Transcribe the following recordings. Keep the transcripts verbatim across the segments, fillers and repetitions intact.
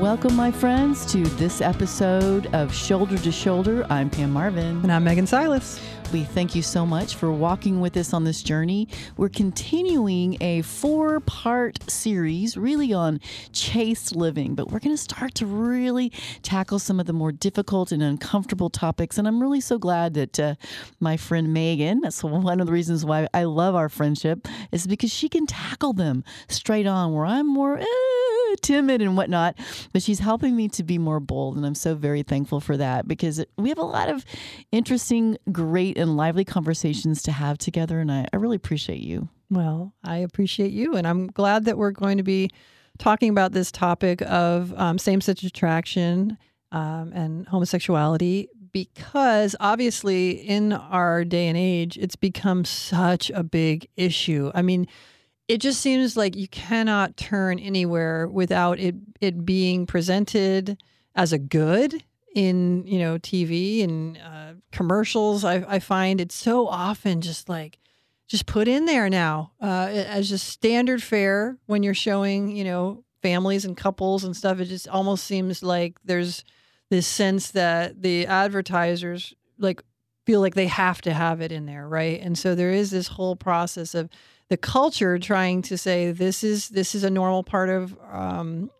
Welcome, my friends, to this episode of Shoulder to Shoulder. I'm Pam Marvin. And I'm Megan Silas. We thank you so much for walking with us on this journey. We're continuing a four-part series really on chaste living, but we're going to start to really tackle some of the more difficult and uncomfortable topics. And I'm really so glad that uh, my friend Megan, that's one of the reasons why I love our friendship, is because she can tackle them straight on where I'm more... Eh, timid and whatnot, but she's helping me to be more bold, and I'm so very thankful for that, because we have a lot of interesting, great, and lively conversations to have together, and I, I really appreciate you. Well, I appreciate you, and I'm glad that we're going to be talking about this topic of um, same-sex attraction um, and homosexuality, because obviously in our day and age, it's become such a big issue. I mean, it just seems like you cannot turn anywhere without it it being presented as a good in, you know, T V and uh, commercials. I, I find it's so often just like, just put in there now uh, as just standard fare when you're showing, you know, families and couples and stuff. It just almost seems like there's this sense that the advertisers like feel like they have to have it in there, right? And so there is this whole process of the culture trying to say this is this is a normal part of um,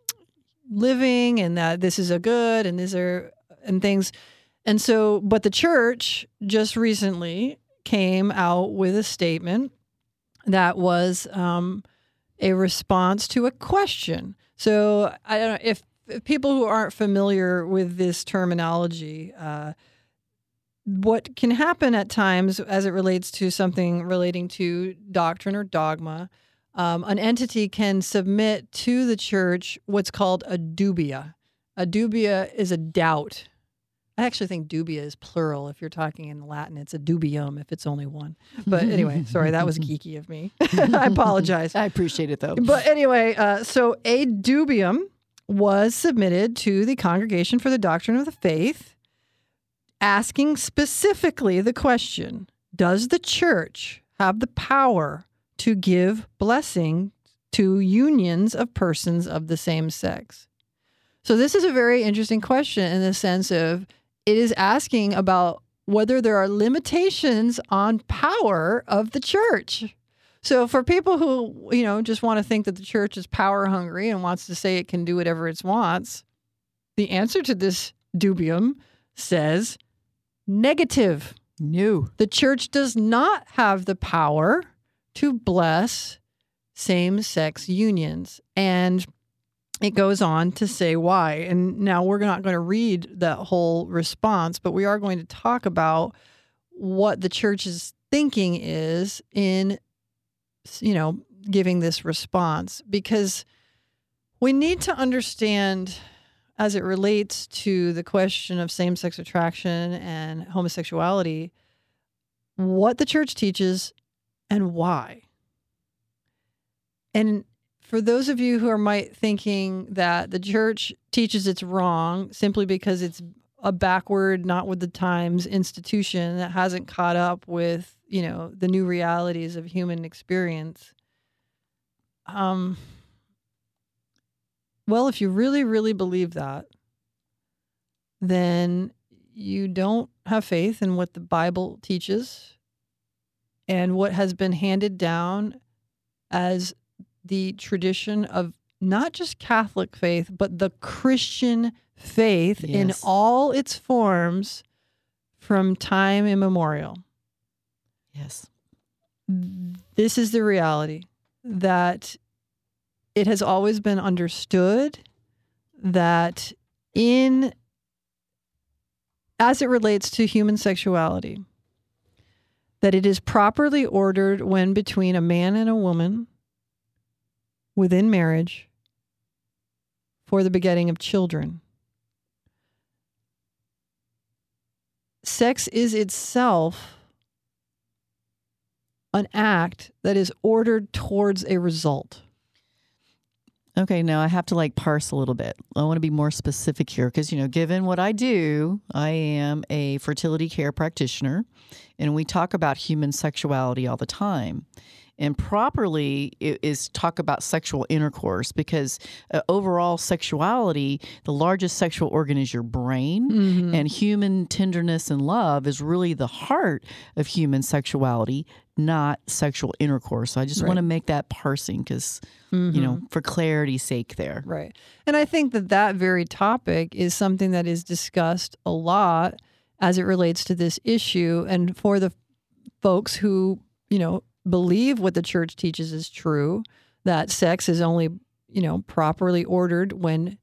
living, and that this is a good, and these are and things, and so. But the church just recently came out with a statement that was um, a response to a question. So I don't know if, if people who aren't familiar with this terminology. Uh, What can happen at times as it relates to something relating to doctrine or dogma, um, an entity can submit to the church what's called a dubia. A dubia is a doubt. I actually think dubia is plural. If you're talking in Latin, it's a dubium if it's only one. But anyway, sorry, that was geeky of me. I apologize. I appreciate it, though. But anyway, uh, so a dubium was submitted to the Congregation for the Doctrine of the Faith, asking specifically the question, does the church have the power to give blessing to unions of persons of the same sex? So this is a very interesting question in the sense of it is asking about whether there are limitations on power of the church. So for people who, you know, just want to think that the church is power hungry and wants to say it can do whatever it wants, the answer to this dubium says... negative. No. The church does not have the power to bless same-sex unions. And it goes on to say why. And now we're not going to read that whole response, but we are going to talk about what the church's thinking is in, you know, giving this response. Because we need to understand... as it relates to the question of same-sex attraction and homosexuality, what the church teaches and why. And for those of you who are might thinking that the church teaches it's wrong simply because it's a backward, not with the times institution that hasn't caught up with, you know, the new realities of human experience. Um... Well, if you really, really believe that, then you don't have faith in what the Bible teaches and what has been handed down as the tradition of not just Catholic faith, but the Christian faith, yes, in all its forms from time immemorial. Yes. This is the reality that... it has always been understood that in, as it relates to human sexuality, that it is properly ordered when between a man and a woman within marriage for the begetting of children. Sex is itself an act that is ordered towards a result. Okay, now I have to like parse a little bit. I want to be more specific here because, you know, given what I do, I am a fertility care practitioner, and we talk about human sexuality all the time. and properly is talk about sexual intercourse, because uh, overall sexuality, the largest sexual organ is your brain, mm-hmm. and human tenderness and love is really the heart of human sexuality, not sexual intercourse. So I just right. want to make that parsing because, mm-hmm. you know, for clarity's sake there. Right. And I think that that very topic is something that is discussed a lot as it relates to this issue. And for the folks who, you know, believe what the church teaches is true, that sex is only, you know, properly ordered when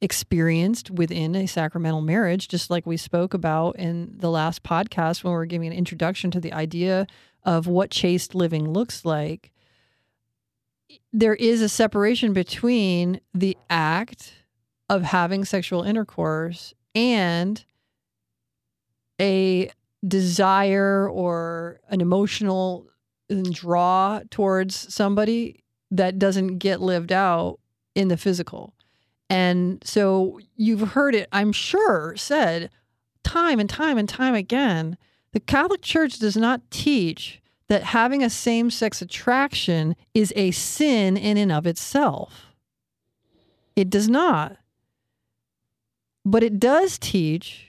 experienced within a sacramental marriage, just like we spoke about in the last podcast when we were giving an introduction to the idea of what chaste living looks like. There is a separation between the act of having sexual intercourse and a desire or an emotional draw towards somebody that doesn't get lived out in the physical. And so you've heard it, I'm sure, said time and time and time again, the Catholic Church does not teach that having a same-sex attraction is a sin in and of itself. It does not. But it does teach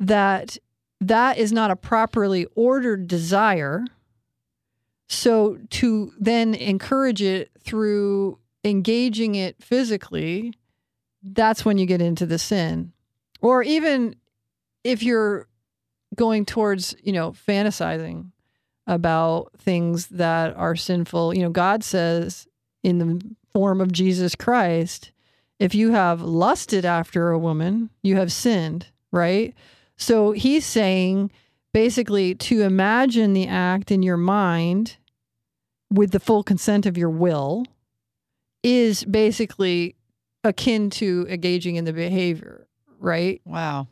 that that is not a properly ordered desire. So to then encourage it through engaging it physically, that's when you get into the sin. Or even if you're going towards, you know, fantasizing about things that are sinful, you know, God says in the form of Jesus Christ, if you have lusted after a woman, you have sinned, right? So he's saying basically to imagine the act in your mind with the full consent of your will is basically akin to engaging in the behavior, right? Wow.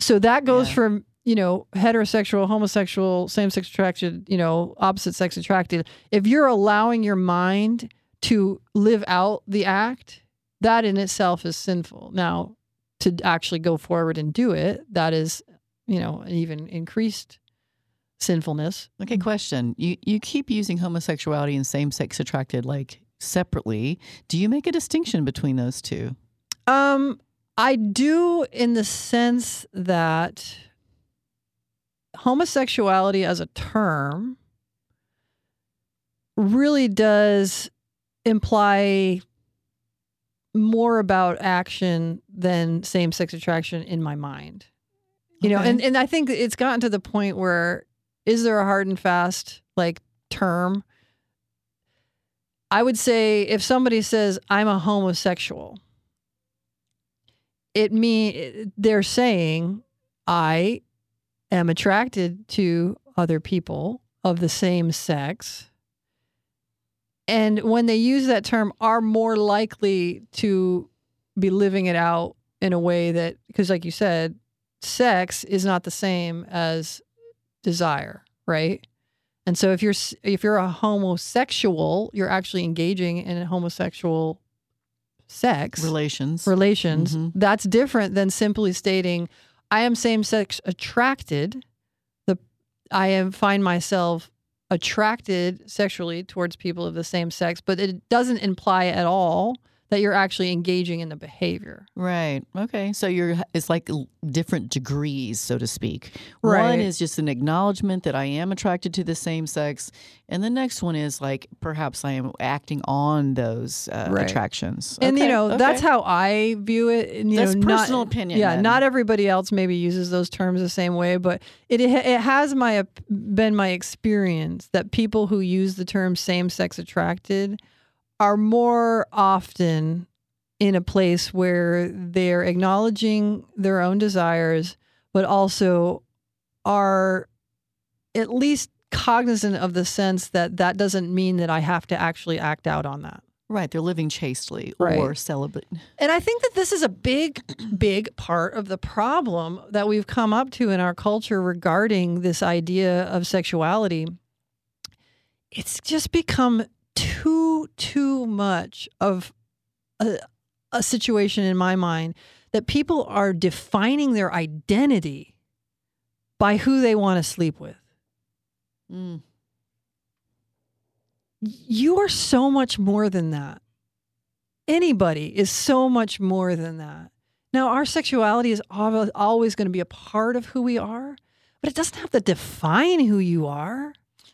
So that goes yeah. from, you know, heterosexual, homosexual, same-sex attracted, you know, opposite-sex attracted. If you're allowing your mind to live out the act, that in itself is sinful. Now, to actually go forward and do it, that is, you know, an even increased sinfulness. Okay, question. You, you keep using homosexuality and same-sex attracted like separately. Do you make a distinction between those two? Um, I do, in the sense that homosexuality as a term really does imply more about action than same-sex attraction in my mind. You okay. know, and, and I think it's gotten to the point where, is there a hard and fast like term? I would say if somebody says, I'm a homosexual, it mean they're saying I am attracted to other people of the same sex. And when they use that term, are more likely to be living it out in a way that, because like you said, sex is not the same as desire, right? And so if you're if you're a homosexual, you're actually engaging in homosexual sex. Relations. Relations. Mm-hmm. That's different than simply stating, I am same-sex attracted. The I am find myself attracted sexually towards people of the same sex, but it doesn't imply at all that you're actually engaging in the behavior. Right. Okay. So you're it's like different degrees, so to speak. Right. One is just an acknowledgement that I am attracted to the same sex, and the next one is like perhaps I am acting on those uh, right. attractions. And okay. you know, okay. that's how I view it. And, you that's know, personal not, opinion. Yeah. Then. Not everybody else maybe uses those terms the same way, but it it has my been my experience that people who use the term same-sex attracted are more often in a place where they're acknowledging their own desires, but also are at least cognizant of the sense that that doesn't mean that I have to actually act out on that. Right. They're living chastely right. or celibate. And I think that this is a big, big part of the problem that we've come up to in our culture regarding this idea of sexuality. It's just become too, too much of a, a situation in my mind that people are defining their identity by who they want to sleep with. Mm. you are so much more than that. Anybody is so much more than that. Now, our sexuality is always going to be a part of who we are, but it doesn't have to define who you are.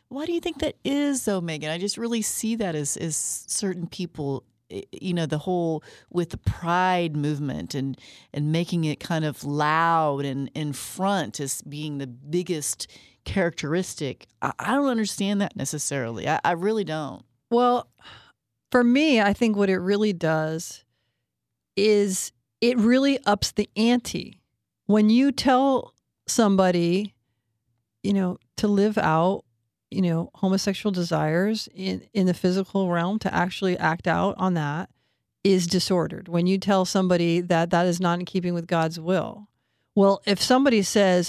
Why do you think that is, though, Megan? I just really see that as, as certain people, you know, the whole with the pride movement and, and making it kind of loud and in front as being the biggest characteristic. I, I don't understand that necessarily. I, I really don't. Well, for me, I think what it really does is it really ups the ante. When you tell somebody, you know, to live out, you know, homosexual desires in, in the physical realm, to actually act out on that is disordered. When you tell somebody that that is not in keeping with God's will. Well, if somebody says,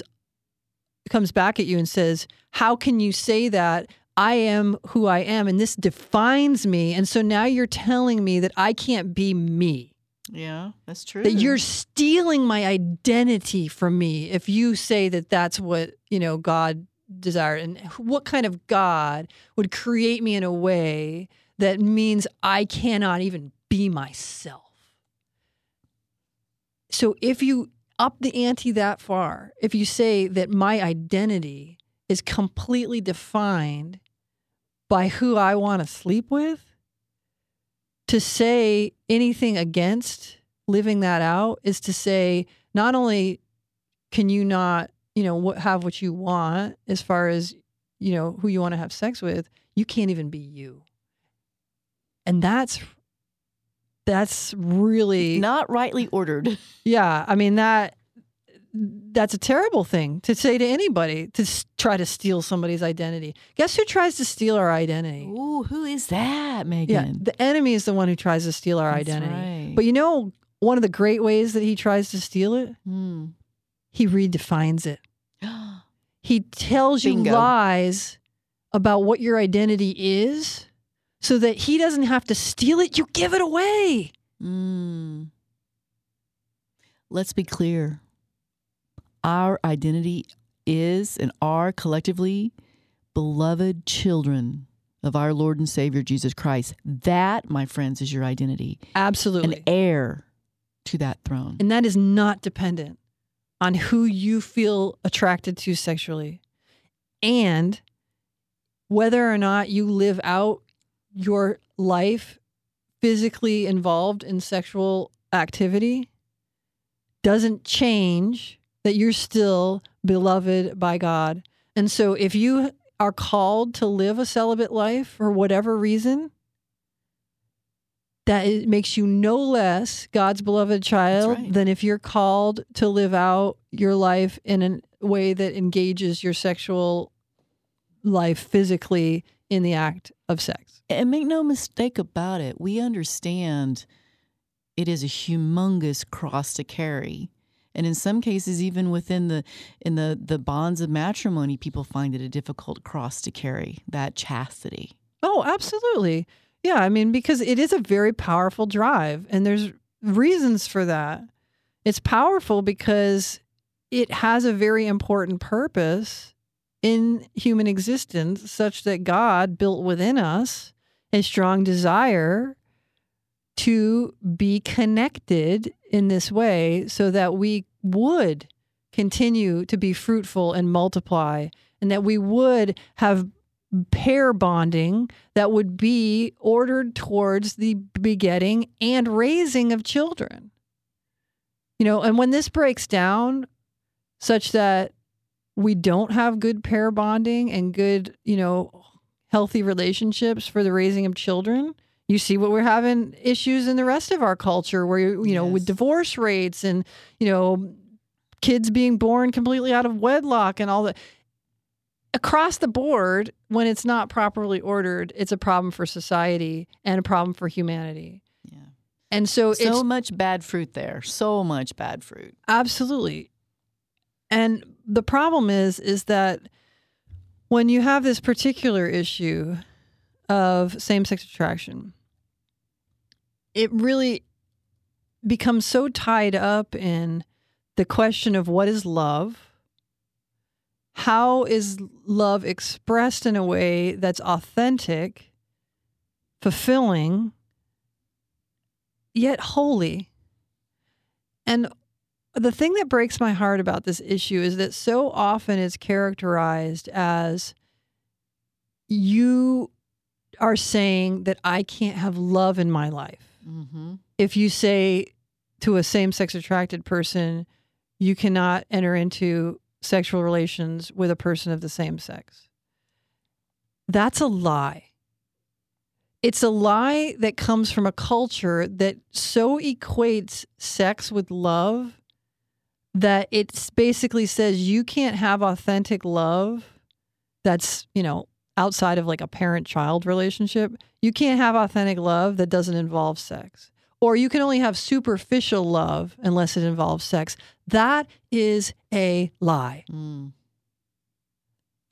comes back at you and says, how can you say that? I am who I am, and this defines me. And so now you're telling me that I can't be me. Yeah, that's true. That you're stealing my identity from me if you say that that's what, you know, God desire. And what kind of God would create me in a way that means I cannot even be myself? So if you up the ante that far, if you say that my identity is completely defined by who I want to sleep with, to say anything against living that out is to say, not only can you not, you know, what, have what you want as far as, you know, who you want to have sex with, you can't even be you. And that's, that's really not rightly ordered. Yeah. I mean, that, that's a terrible thing to say to anybody, to s- try to steal somebody's identity. Guess who tries to steal our identity? Ooh, who is that, Megan? Yeah, the enemy is the one who tries to steal our that's identity. Right. But you know, one of the great ways that he tries to steal it? Hmm. He redefines it. He tells you Bingo. lies about what your identity is so that he doesn't have to steal it. You give it away. Mm. Let's be clear. Our identity is and are collectively beloved children of our Lord and Savior, Jesus Christ. That, my friends, is your identity. Absolutely. An heir to that throne. And that is not dependent on who you feel attracted to sexually, and whether or not you live out your life physically involved in sexual activity doesn't change that you're still beloved by God. And so if you are called to live a celibate life for whatever reason, that it makes you no less God's beloved child right. than if you're called to live out your life in a way that engages your sexual life physically in the act of sex. And make no mistake about it, we understand it is a humongous cross to carry. And in some cases, even within the in the, the bonds of matrimony, people find it a difficult cross to carry, that chastity. Oh, absolutely. Yeah, I mean, because it is a very powerful drive, and there's reasons for that. It's powerful because it has a very important purpose in human existence, such that God built within us a strong desire to be connected in this way so that we would continue to be fruitful and multiply, and that we would have pair bonding that would be ordered towards the begetting and raising of children. You know, and when this breaks down such that we don't have good pair bonding and good, you know, healthy relationships for the raising of children, you see what we're having issues in the rest of our culture where, you know, yes. with divorce rates and, you know, kids being born completely out of wedlock and all that. Across the board, when it's not properly ordered, it's a problem for society and a problem for humanity. Yeah. And so, so it's... So much bad fruit there. So much bad fruit. Absolutely. And the problem is, is that when you have this particular issue of same-sex attraction, it really becomes so tied up in the question of what is love. How is love expressed in a way that's authentic fulfilling, yet holy. And the thing that breaks my heart about this issue is that so often it's characterized as you are saying that I can't have love in my life. Mm-hmm. If you say to a same-sex attracted person, you cannot enter into sexual relations with a person of the same sex. That's a lie. It's a lie that comes from a culture that so equates sex with love that it basically says you can't have authentic love that's, you know, outside of like a parent-child relationship. You can't have authentic love that doesn't involve sex. Or you can only have superficial love unless it involves sex. That is a lie. Mm.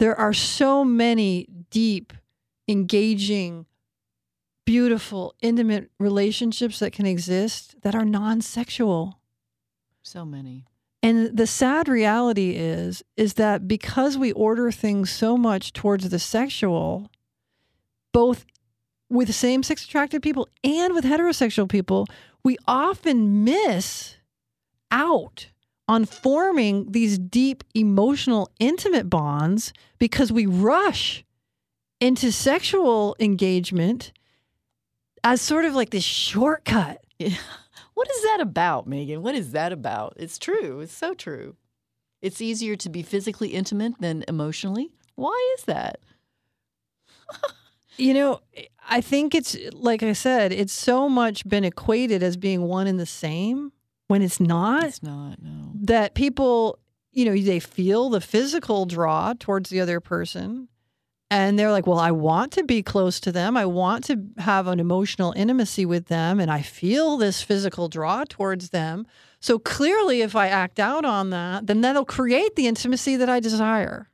There are so many deep, engaging, beautiful, intimate relationships that can exist that are non-sexual. So many. And the sad reality is, is that because we order things so much towards the sexual, both with same-sex attracted people and with heterosexual people, we often miss out on forming these deep, emotional, intimate bonds because we rush into sexual engagement as sort of like this shortcut. Yeah. What is that about, Megan? What is that about? It's true. It's so true. It's easier to be physically intimate than emotionally. Why is that? You know, I think it's, like I said, it's so much been equated as being one and the same when it's not. It's not, no. That people, you know, they feel the physical draw towards the other person. And they're like, well, I want to be close to them. I want to have an emotional intimacy with them. And I feel this physical draw towards them. So clearly, if I act out on that, then that'll create the intimacy that I desire.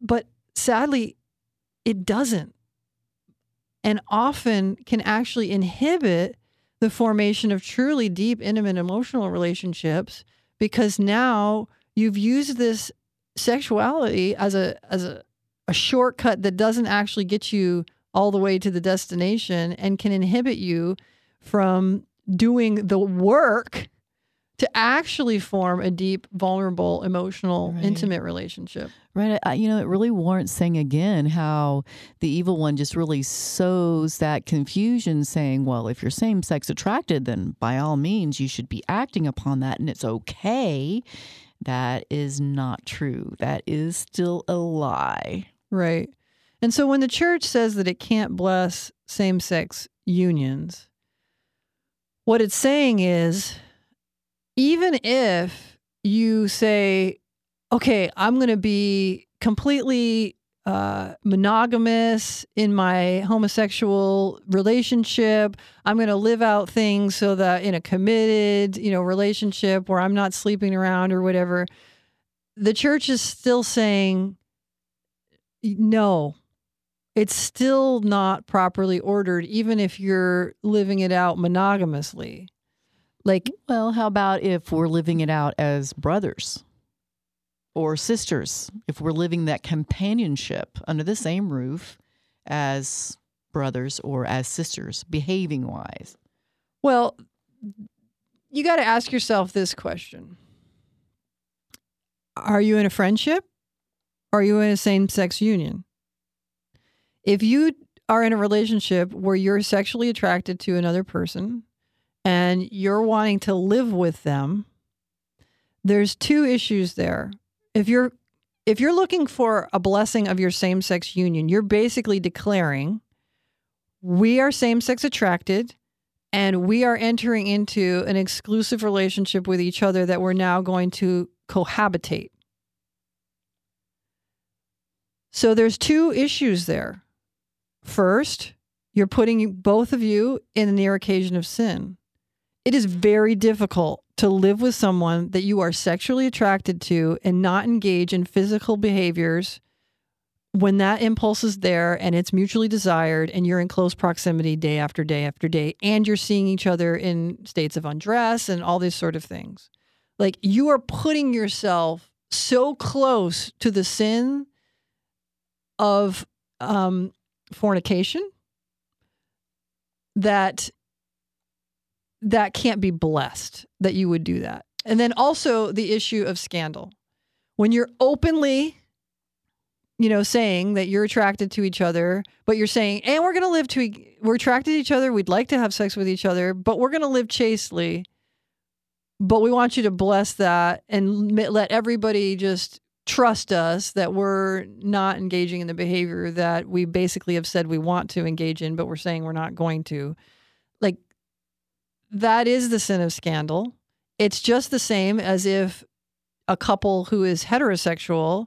But sadly, it doesn't, and often can actually inhibit the formation of truly deep, intimate, emotional relationships, because now you've used this sexuality as a as a, a shortcut that doesn't actually get you all the way to the destination and can inhibit you from doing the work to actually form a deep, vulnerable, emotional, right. intimate relationship. Right. I, you know, it really warrants saying again how the evil one just really sows that confusion, saying, well, if you're same-sex attracted, then by all means, you should be acting upon that, and it's okay. That is not true. That is still a lie. Right. And so when the church says that it can't bless same-sex unions, what it's saying is, even if you say, okay, I'm going to be completely uh, monogamous in my homosexual relationship, I'm going to live out things so that in a committed, you know, relationship where I'm not sleeping around or whatever, the church is still saying, no, it's still not properly ordered, even if you're living it out monogamously. Like, well, how about if we're living it out as brothers or sisters, if we're living that companionship under the same roof as brothers or as sisters, behaving wise? Well, you got to ask yourself this question. Are you in a friendship? Are you in a same-sex union? If you are in a relationship where you're sexually attracted to another person and you're wanting to live with them, there's two issues there. If you're if you're looking for a blessing of your same-sex union, you're basically declaring, we are same-sex attracted, and we are entering into an exclusive relationship with each other that we're now going to cohabitate. So there's two issues there. First, you're putting both of you in the occasion of sin. It is very difficult to live with someone that you are sexually attracted to and not engage in physical behaviors when that impulse is there and it's mutually desired and you're in close proximity day after day after day and you're seeing each other in states of undress and all these sort of things. Like, you are putting yourself so close to the sin of um, fornication, that that can't be blessed, that you would do that. And then also the issue of scandal. When you're openly, you know, saying that you're attracted to each other, but you're saying, and we're going to live to, e- we're attracted to each other, we'd like to have sex with each other, but we're going to live chastely, but we want you to bless that and let everybody just trust us that we're not engaging in the behavior that we basically have said we want to engage in, but we're saying we're not going to. Like, that is the sin of scandal. It's just the same as if a couple who is heterosexual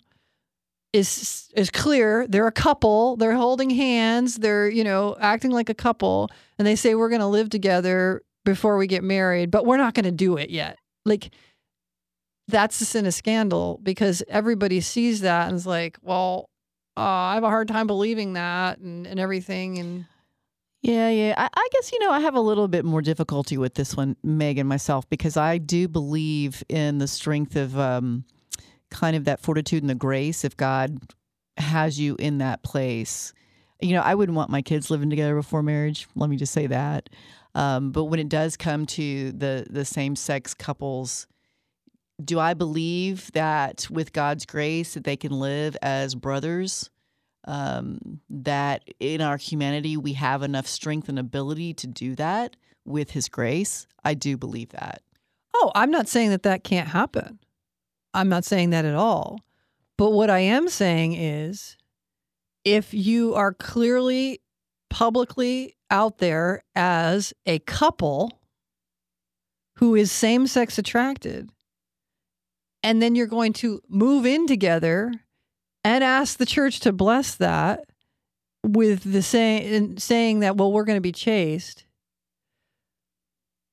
is is clear, they're a couple, they're holding hands, they're, you know, acting like a couple, and they say we're going to live together before we get married, but we're not going to do it yet. Like, that's the sin of scandal, because everybody sees that and is like, well, uh, I have a hard time believing that and, and everything. And yeah, yeah. I, I guess, you know, I have a little bit more difficulty with this one, Megan, myself, because I do believe in the strength of um, kind of that fortitude and the grace if God has you in that place. You know, I wouldn't want my kids living together before marriage. Let me just say that. Um, but when it does come to the, the same-sex couples, do I believe that with God's grace that they can live as brothers, um, that in our humanity we have enough strength and ability to do that with His grace? I do believe that. Oh, I'm not saying that that can't happen. I'm not saying that at all. But what I am saying is, if you are clearly publicly out there as a couple who is same-sex attracted, and then you're going to move in together and ask the church to bless that with the say- saying that, well, we're going to be chaste.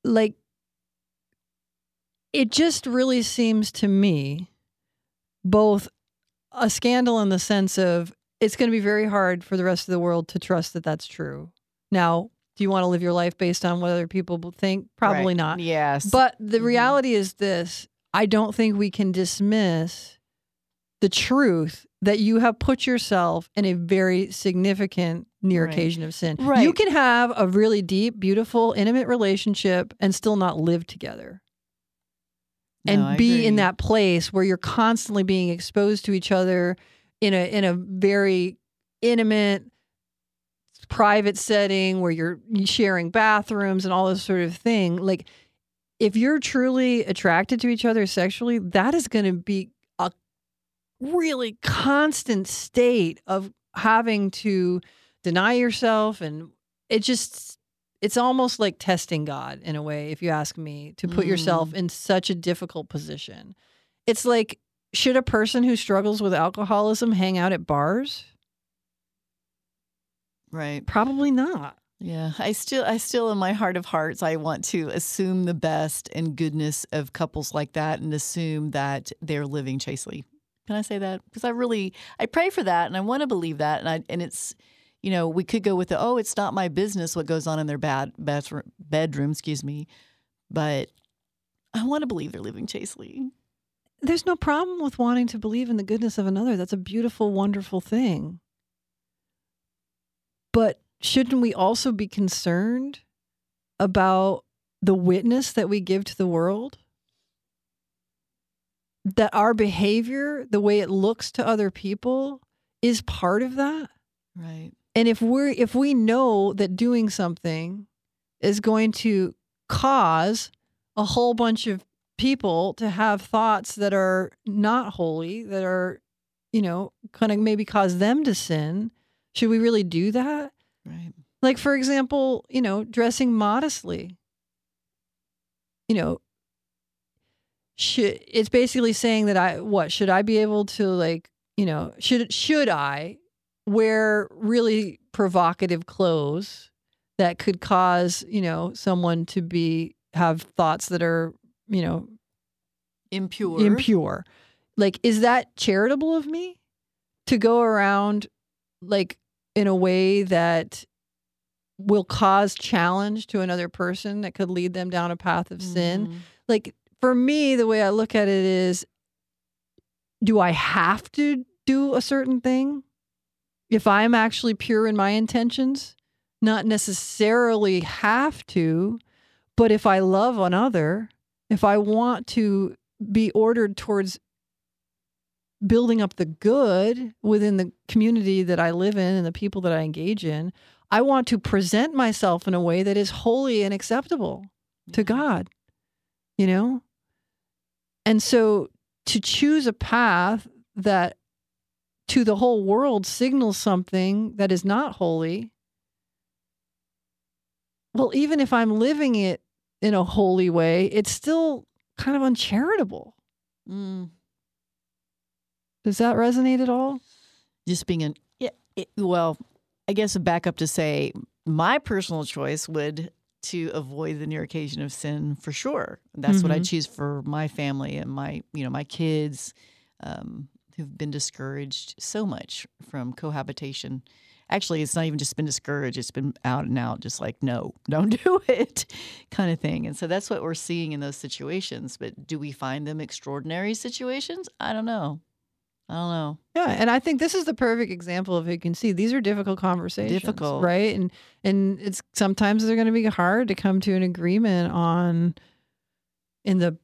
Like, it just really seems to me both a scandal in the sense of it's going to be very hard for the rest of the world to trust that that's true. Now, do you want to live your life based on what other people think? Probably right. Not. Yes. But the reality mm-hmm. is this. I don't think we can dismiss the truth that you have put yourself in a very significant near right. occasion of sin. Right. You can have a really deep, beautiful, intimate relationship and still not live together. No, and I be agree. In that place where you're constantly being exposed to each other in a in a very intimate, private setting where you're sharing bathrooms and all this sort of thing. Like, if you're truly attracted to each other sexually, that is going to be a really constant state of having to deny yourself. And it just, it's almost like testing God in a way, if you ask me, to put mm. yourself in such a difficult position. It's like, should a person who struggles with alcoholism hang out at bars? Right. Probably not. Yeah, I still, I still, in my heart of hearts, I want to assume the best and goodness of couples like that, and assume that they're living chastely. Can I say that? Because I really, I pray for that, and I want to believe that, and I, and it's, you know, we could go with the, oh, it's not my business what goes on in their bad bathroom, bedroom, excuse me, but I want to believe they're living chastely. There's no problem with wanting to believe in the goodness of another. That's a beautiful, wonderful thing. But shouldn't we also be concerned about the witness that we give to the world? That our behavior, the way it looks to other people, is part of that? Right. And if we're if we know that doing something is going to cause a whole bunch of people to have thoughts that are not holy, that are, you know, going to maybe cause them to sin, should we really do that? Right. Like, for example, you know, dressing modestly, you know, should, it's basically saying that I, what, should I be able to, like, you know, should, should I wear really provocative clothes that could cause, you know, someone to be, have thoughts that are, you know, impure, impure. Like, is that charitable of me to go around, like, in a way that will cause challenge to another person that could lead them down a path of sin? Mm-hmm. Like, for me, the way I look at it is, do I have to do a certain thing if I'm actually pure in my intentions, not necessarily have to, but if I love another, if I want to be ordered towards building up the good within the community that I live in and the people that I engage in, I want to present myself in a way that is holy and acceptable to God, you know? And so to choose a path that to the whole world signals something that is not holy, well, even if I'm living it in a holy way, it's still kind of uncharitable. Mm. Does that resonate at all? Just being an, yeah, it, well, I guess back up to say my personal choice would to avoid the near occasion of sin for sure. That's mm-hmm. what I choose for my family and my, you know, my kids um, who've been discouraged so much from cohabitation. Actually, it's not even just been discouraged. It's been out and out, just like, no, don't do it kind of thing. And so that's what we're seeing in those situations. But do we find them extraordinary situations? I don't know. I don't know. Yeah, and I think this is the perfect example of who can see. These are difficult conversations. Difficult. Right? And and it's sometimes they're going to be hard to come to an agreement on in the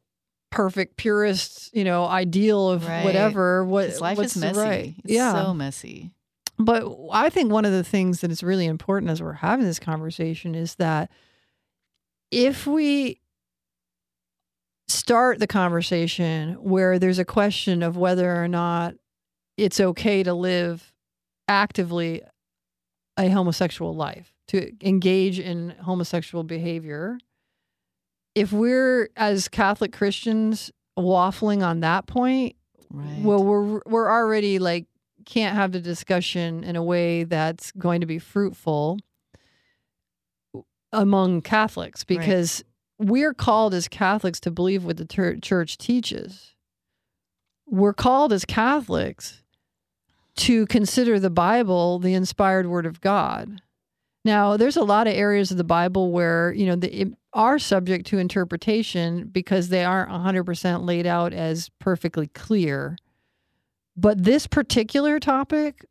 perfect, purest, you know, ideal of right. whatever. What, life what's is messy. Right. It's yeah. so messy. But I think one of the things that is really important as we're having this conversation is that if we start the conversation where there's a question of whether or not it's okay to live actively a homosexual life, to engage in homosexual behavior, if we're as Catholic Christians waffling on that point, right. well, we're we're already like, can't have the discussion in a way that's going to be fruitful among Catholics, because right. we're called as Catholics to believe what the ter- church teaches. We're called as Catholics to consider the Bible the inspired word of God. Now, there's a lot of areas of the Bible where, you know, they are subject to interpretation because they aren't one hundred percent laid out as perfectly clear. But this particular topic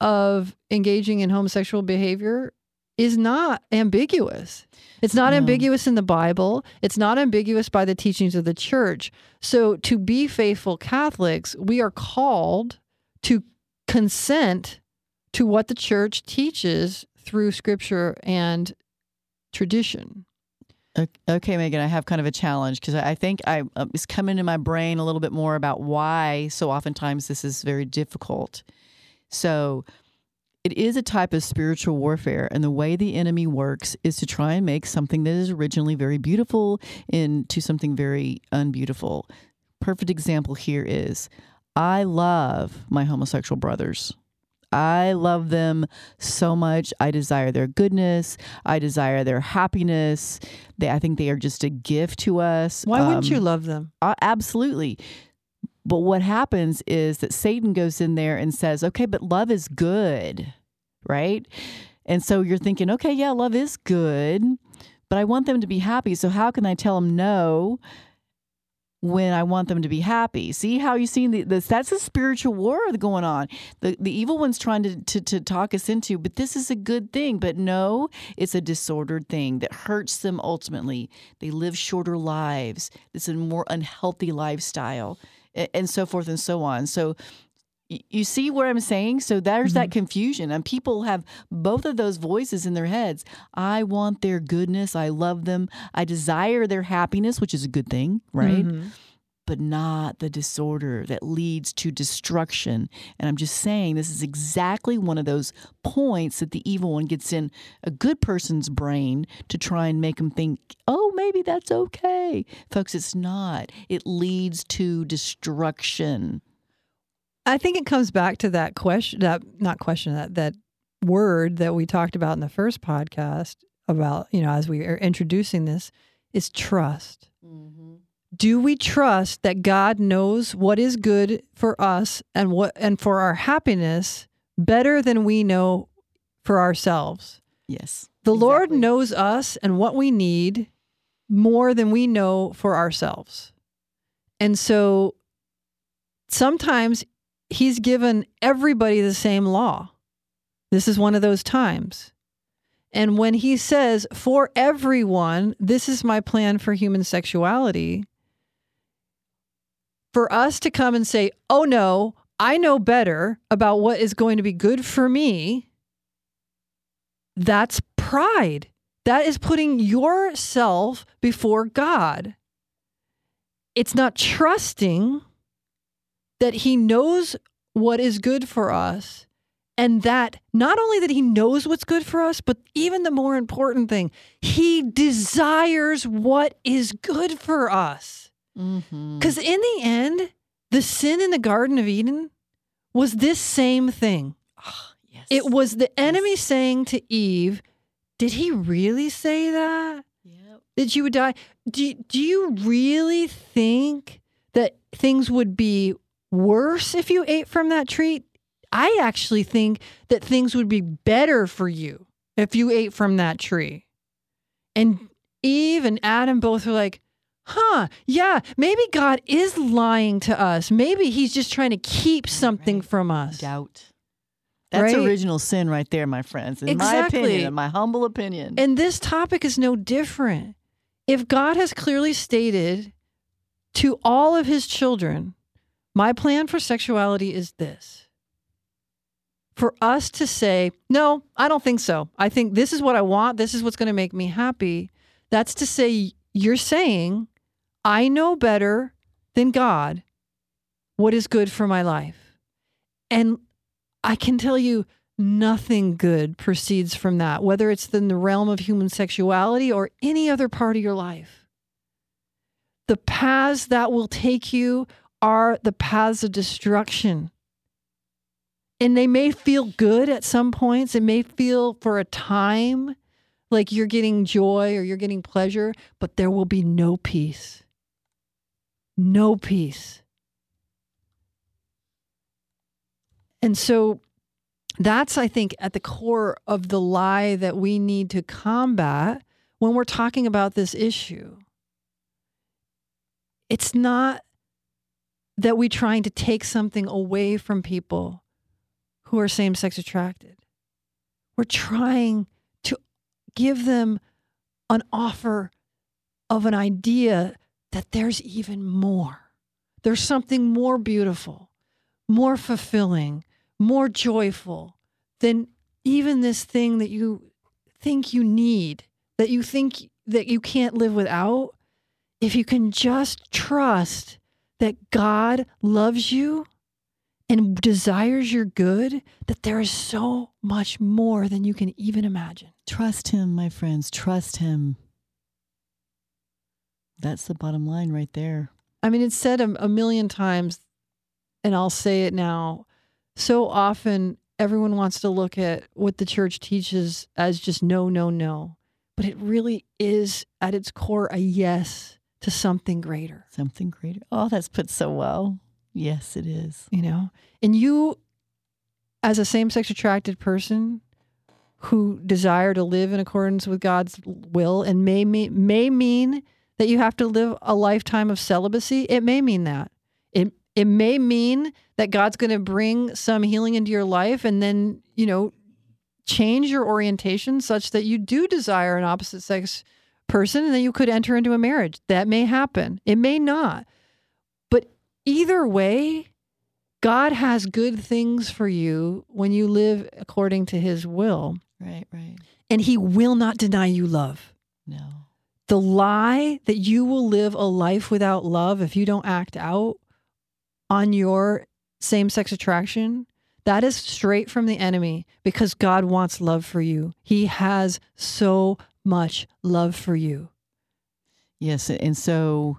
of engaging in homosexual behavior is not ambiguous. It's not no. ambiguous in the Bible. It's not ambiguous by the teachings of the church. So to be faithful Catholics, we are called to consent to what the church teaches through scripture and tradition. Okay, Megan, I have kind of a challenge because I think I uh, it's coming to my brain a little bit more about why so oftentimes this is very difficult. So it is a type of spiritual warfare, and the way the enemy works is to try and make something that is originally very beautiful into something very unbeautiful. Perfect example here is I love my homosexual brothers. I love them so much. I desire their goodness. I desire their happiness. They, I think they are just a gift to us. Why um, wouldn't you love them? Uh, absolutely. But what happens is that Satan goes in there and says, okay, but love is good, right? And so you're thinking, okay, yeah, love is good, but I want them to be happy. So how can I tell them no when I want them to be happy? See how you're seeing the, this? That's a spiritual war going on. The the evil one's trying to, to, to talk us into, but this is a good thing. But no, it's a disordered thing that hurts them ultimately. They live shorter lives. It's a more unhealthy lifestyle and, and so forth and so on. So y- you see what I'm saying? So there's mm-hmm. that confusion. And people have both of those voices in their heads. I want their goodness. I love them. I desire their happiness, which is a good thing, right? Mm-hmm. But not the disorder that leads to destruction. And I'm just saying this is exactly one of those points that the evil one gets in a good person's brain to try and make them think, oh, maybe that's okay. Folks, it's not. It leads to destruction. I think it comes back to that question, that not question, that that word that we talked about in the first podcast about, you know, as we are introducing this, is trust. Mm-hmm. Do we trust that God knows what is good for us and what and for our happiness better than we know for ourselves? Yes. The exactly. Lord knows us and what we need more than we know for ourselves. And so sometimes He's given everybody the same law. This is one of those times. And when he says, for everyone, this is my plan for human sexuality, for us to come and say, oh no, I know better about what is going to be good for me, that's pride. That is putting yourself before God. It's not trusting that he knows what is good for us, and that not only that he knows what's good for us, but even the more important thing, he desires what is good for us. Mm-hmm. 'Cause in the end, the sin in the Garden of Eden was this same thing. Oh, yes. It was the enemy yes. saying to Eve, did he really say that? Yep. That you would die? Do, do you really think that things would be worse if you ate from that tree? I actually think that things would be better for you if you ate from that tree. And Eve and Adam both were like, huh, yeah, maybe God is lying to us. Maybe he's just trying to keep something right. from us. Doubt. That's right? Original sin right there, my friends. In exactly. my opinion, in my humble opinion. And this topic is no different. If God has clearly stated to all of his children, my plan for sexuality is this. For us to say, no, I don't think so. I think this is what I want. This is what's going to make me happy. That's to say, you're saying, I know better than God what is good for my life. And I can tell you nothing good proceeds from that, whether it's in the realm of human sexuality or any other part of your life. The paths that will take you are the paths of destruction. And they may feel good at some points. It may feel for a time like you're getting joy or you're getting pleasure, but there will be no peace. No peace. And so that's, I think, at the core of the lie that we need to combat when we're talking about this issue. It's not that we're trying to take something away from people who are same-sex attracted. We're trying to give them an offer of an idea that there's even more. There's something more beautiful, more fulfilling, more joyful than even this thing that you think you need, that you think that you can't live without. If you can just trust that God loves you and desires your good, that there is so much more than you can even imagine. Trust him, my friends. Trust him. That's the bottom line right there. I mean, it's said a, a million times, and I'll say it now. So often, everyone wants to look at what the church teaches as just no, no, no. But it really is, at its core, a yes to something greater. Something greater. Oh, that's put so well. Yes, it is. You know, and you, as a same-sex attracted person who desire to live in accordance with God's will, and may mean, may mean that you have to live a lifetime of celibacy. It may mean that. It it may mean that God's going to bring some healing into your life, and then, you know, change your orientation such that you do desire an opposite-sex person, and then you could enter into a marriage. That may happen. It may not. Either way, God has good things for you when you live according to his will. Right, right. And he will not deny you love. No. The lie that you will live a life without love if you don't act out on your same-sex attraction, that is straight from the enemy, because God wants love for you. He has so much love for you. Yes, and so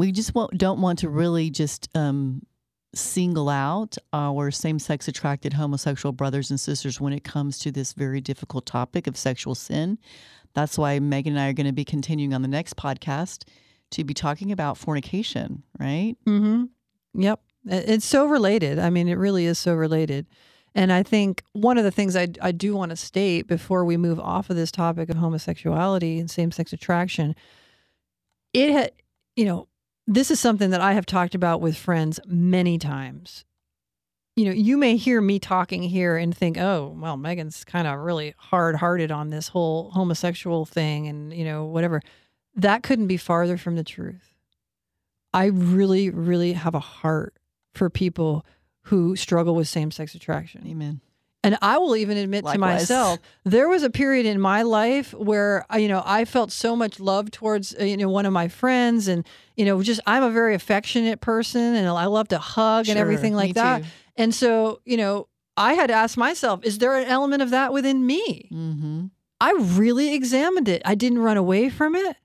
we just won't, don't want to really just um, single out our same-sex attracted homosexual brothers and sisters when it comes to this very difficult topic of sexual sin. That's why Megan and I are going to be continuing on the next podcast to be talking about fornication, right? Mm-hmm. Yep. It's so related. I mean, it really is so related. And I think one of the things I, I do want to state before we move off of this topic of homosexuality and same-sex attraction, it had, you know, this is something that I have talked about with friends many times. you know, you may hear me talking here and think, oh, well, Megan's kind of really hard-hearted on this whole homosexual thing and, you know, whatever. That couldn't be farther from the truth. I really, really have a heart for people who struggle with same-sex attraction. Amen. And I will even admit Likewise. to myself, there was a period in my life where, you know, I felt so much love towards, you know, one of my friends and, you know, just I'm a very affectionate person and I love to hug sure, and everything like that. Too. And so, you know, I had to ask myself, is there an element of that within me? Mm-hmm. I really examined it. I didn't run away from it.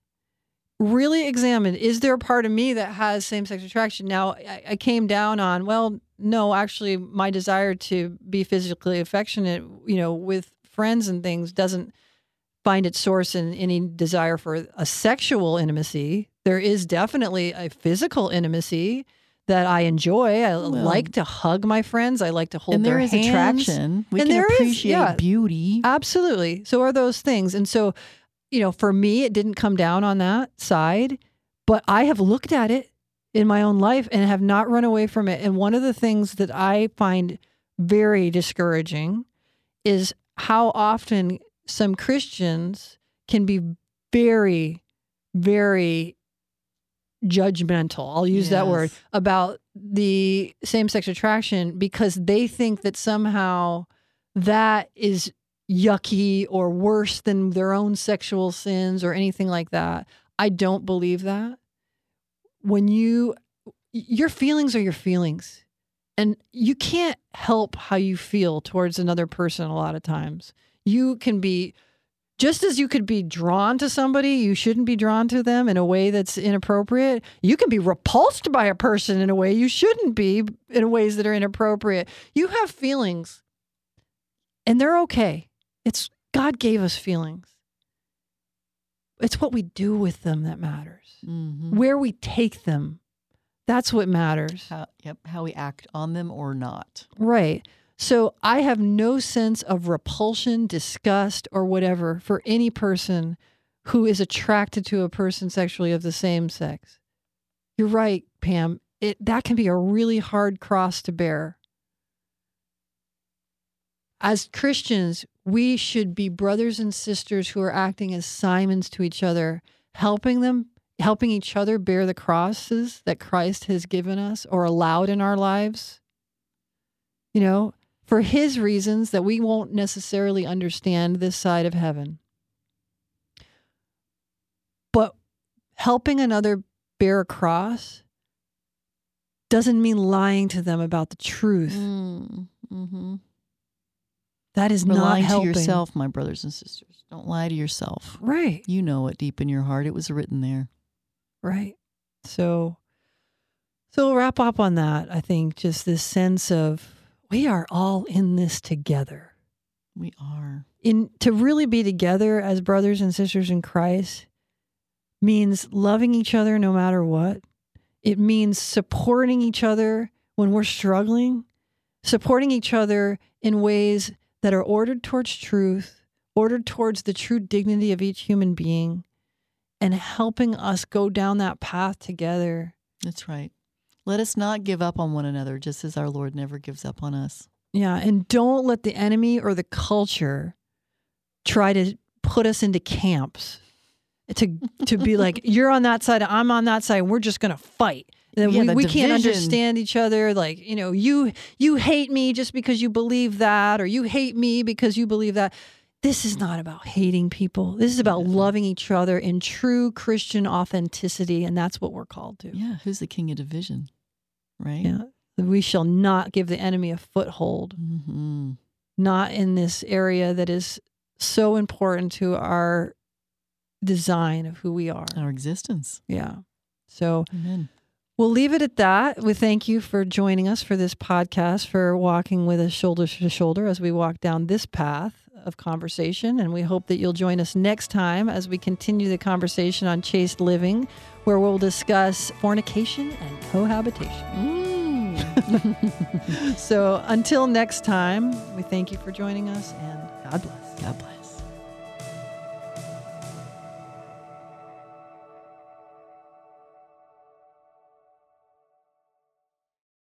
Really examined, is there a part of me that has same-sex attraction? Now, I, I came down on, well, no, actually, my desire to be physically affectionate, you know, with friends and things doesn't find its source in any desire for a sexual intimacy. There is definitely a physical intimacy that I enjoy. I well, like to hug my friends. I like to hold their hands. And there is attraction. We and can appreciate is, yeah, beauty. Absolutely. So are those things. And so, you know, for me, it didn't come down on that side, but I have looked at it in my own life and have not run away from it. And one of the things that I find very discouraging is how often some Christians can be very, very judgmental. I'll use yes. that word about the same-sex attraction because they think that somehow that is yucky or worse than their own sexual sins or anything like that. I don't believe that. When you, your feelings are your feelings and you can't help how you feel towards another person a lot of times. You can be, just as you could be drawn to somebody, you shouldn't be drawn to them in a way that's inappropriate. You can be repulsed by a person in a way you shouldn't be in ways that are inappropriate. You have feelings and they're okay. It's God gave us feelings. It's what we do with them that matters. Mm-hmm. Where we take them, that's what matters. How, yep, how we act on them or not. Right. So I have no sense of repulsion, disgust, or whatever for any person who is attracted to a person sexually of the same sex. You're right, Pam. It, that can be a really hard cross to bear. As Christians, we should be brothers and sisters who are acting as Simons to each other, helping them, helping each other bear the crosses that Christ has given us or allowed in our lives, you know, for his reasons that we won't necessarily understand this side of heaven. But helping another bear a cross doesn't mean lying to them about the truth. Mm, mm-hmm. That is not helping. Rely to yourself, my brothers and sisters. Don't lie to yourself. Right. You know it deep in your heart. It was written there. Right. So, so we'll wrap up on that. I think just this sense of we are all in this together. We are. In to really be together as brothers and sisters in Christ means loving each other no matter what. It means supporting each other when we're struggling, supporting each other in ways that are ordered towards truth, ordered towards the true dignity of each human being, and helping us go down that path together. That's right. Let us not give up on one another, just as our Lord never gives up on us. Yeah, and don't let the enemy or the culture try to put us into camps to to be like, you're on that side, I'm on that side, and we're just going to fight. Then yeah, we, we can't understand each other. Like, you know, you you hate me just because you believe that, or you hate me because you believe that. This is not about hating people. This is about loving each other in true Christian authenticity, and that's what we're called to. Yeah, who's the king of division, right? Yeah, we shall not give the enemy a foothold, mm-hmm. not in this area that is so important to our design of who we are. Our existence. Yeah. So... Amen. We'll leave it at that. We thank you for joining us for this podcast, for walking with us shoulder to shoulder as we walk down this path of conversation. And we hope that you'll join us next time as we continue the conversation on chaste living, where we'll discuss fornication and cohabitation. Mm. So until next time, we thank you for joining us and God bless. God bless.